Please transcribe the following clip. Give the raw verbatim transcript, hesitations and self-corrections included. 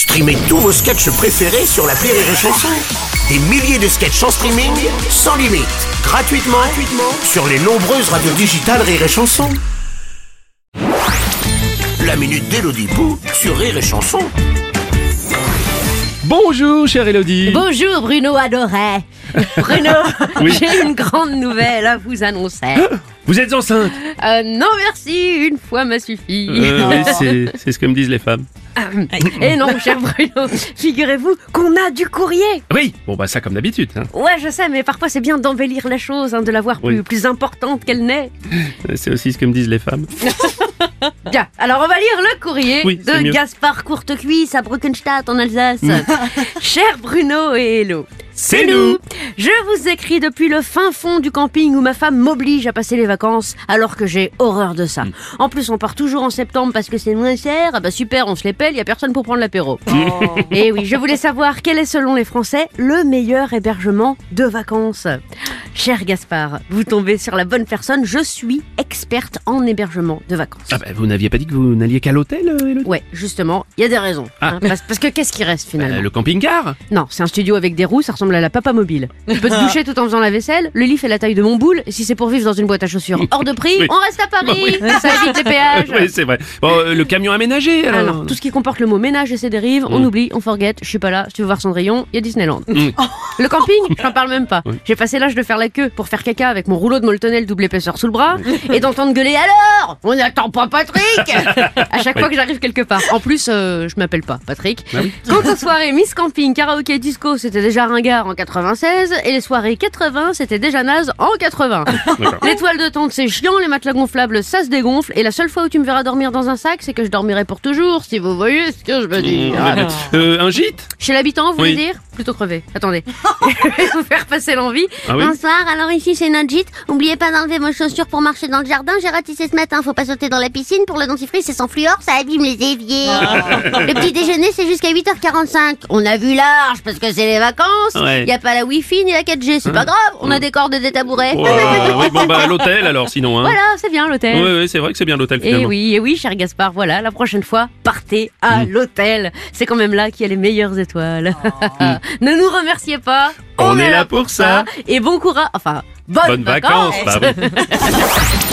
Streamez tous vos sketchs préférés sur l'appli Rires et Chansons. Des milliers de sketchs en streaming, sans limite, gratuitement, gratuitement sur les nombreuses radios digitales Rires et Chansons. La minute d'Elodie Poux sur Rires et Chansons. Bonjour chère Elodie. Bonjour Bruno Adoré. Bruno, oui. J'ai une grande nouvelle à vous annoncer. Vous êtes enceinte? euh, Non merci, une fois m'a suffi. euh, oui, c'est, c'est ce que me disent les femmes. Et non, cher Bruno, figurez-vous qu'on a du courrier. Oui, bon bah ça comme d'habitude hein. Ouais je sais, mais parfois c'est bien d'embellir la chose hein, de la voir plus, oui. plus importante qu'elle n'est. C'est aussi ce que me disent les femmes. Bien, alors on va lire le courrier oui, de mieux. Gaspard Courtecuisse à Bruckenstadt en Alsace. Cher Bruno et Hello, c'est nous. nous Je vous écris depuis le fin fond du camping où ma femme m'oblige à passer les vacances alors que j'ai horreur de ça. En plus on part toujours en septembre parce que c'est moins cher. Ah bah super, on se les pèle, il n'y a personne pour prendre l'apéro. oh. Et oui, je voulais savoir quel est selon les Français le meilleur hébergement de vacances. Cher Gaspard, vous tombez sur la bonne personne, je suis experte en hébergement de vacances. Ah bah, vous n'aviez pas dit que vous n'alliez qu'à l'hôtel, Elodie ? Ouais, justement, il y a des raisons. Ah. Hein, parce, parce que qu'est-ce qui reste finalement ? euh, Le camping-car ? Non, c'est un studio avec des roues, ça ressemble à la papa mobile. Tu peux te doucher tout en faisant la vaisselle, le lit fait la taille de mon boule, et si c'est pour vivre dans une boîte à chaussures hors de prix, oui. on reste à Paris, oui. ça évite les péages. Oui, c'est vrai. Bon, euh, le camion aménagé alors. Alors, tout ce qui comporte le mot ménage et ses dérives, mmh. on oublie, on forget, je suis pas là, si tu veux voir Cendrillon, il y a Disneyland. Mmh. Le camping, j'en parle même pas. Oui. J'ai passé l'âge de faire la queue pour faire caca avec mon rouleau de Moltenel double épaisseur sous le bras, oui. et d'entendre gueuler alors, on n'attend pas Patrick à chaque oui. fois que j'arrive quelque part. En plus, euh, je m'appelle pas Patrick. Bah oui. Quant aux soirées Miss Camping, karaoké, disco, c'était déjà ringard en quatre-vingt-seize et les soirées quatre-vingts, c'était déjà naze en quatre-vingts. Les toiles de tente, c'est chiant, les matelas gonflables, ça se dégonfle et la seule fois où tu me verras dormir dans un sac, c'est que je dormirai pour toujours, si vous voyez ce que je veux dire. Ah, euh, un gîte ? Chez l'habitant, vous voulez oui. dire ? Plutôt crevé. Attendez, je vais vous faire passer l'envie. Ah oui. Bonsoir, alors ici c'est Nadjit. Oubliez pas d'enlever vos chaussures pour marcher dans le jardin. J'ai ratissé ce matin, faut pas sauter dans la piscine. Pour le dentifrice, c'est sans fluor, ça abîme les éviers. Oh. Le petit déjeuner, c'est jusqu'à huit heures quarante-cinq. On a vu large parce que c'est les vacances. Ouais. Y a pas la wifi ni la quatre G, c'est hein. pas grave. On a des cordes et des tabourets. Wow. oui, bon bah l'hôtel alors sinon. Hein. Voilà, c'est bien l'hôtel. Oui, oui, c'est vrai que c'est bien l'hôtel finalement. Et oui, et oui, cher Gaspard, voilà, la prochaine fois, partez à mmh. l'hôtel. C'est quand même là qu'il y a les meilleures étoiles. Oh. Ne nous remerciez pas, on, on est là, là pour ça. ça. Et bon courage, enfin, bonnes, bonnes vacances, vacances.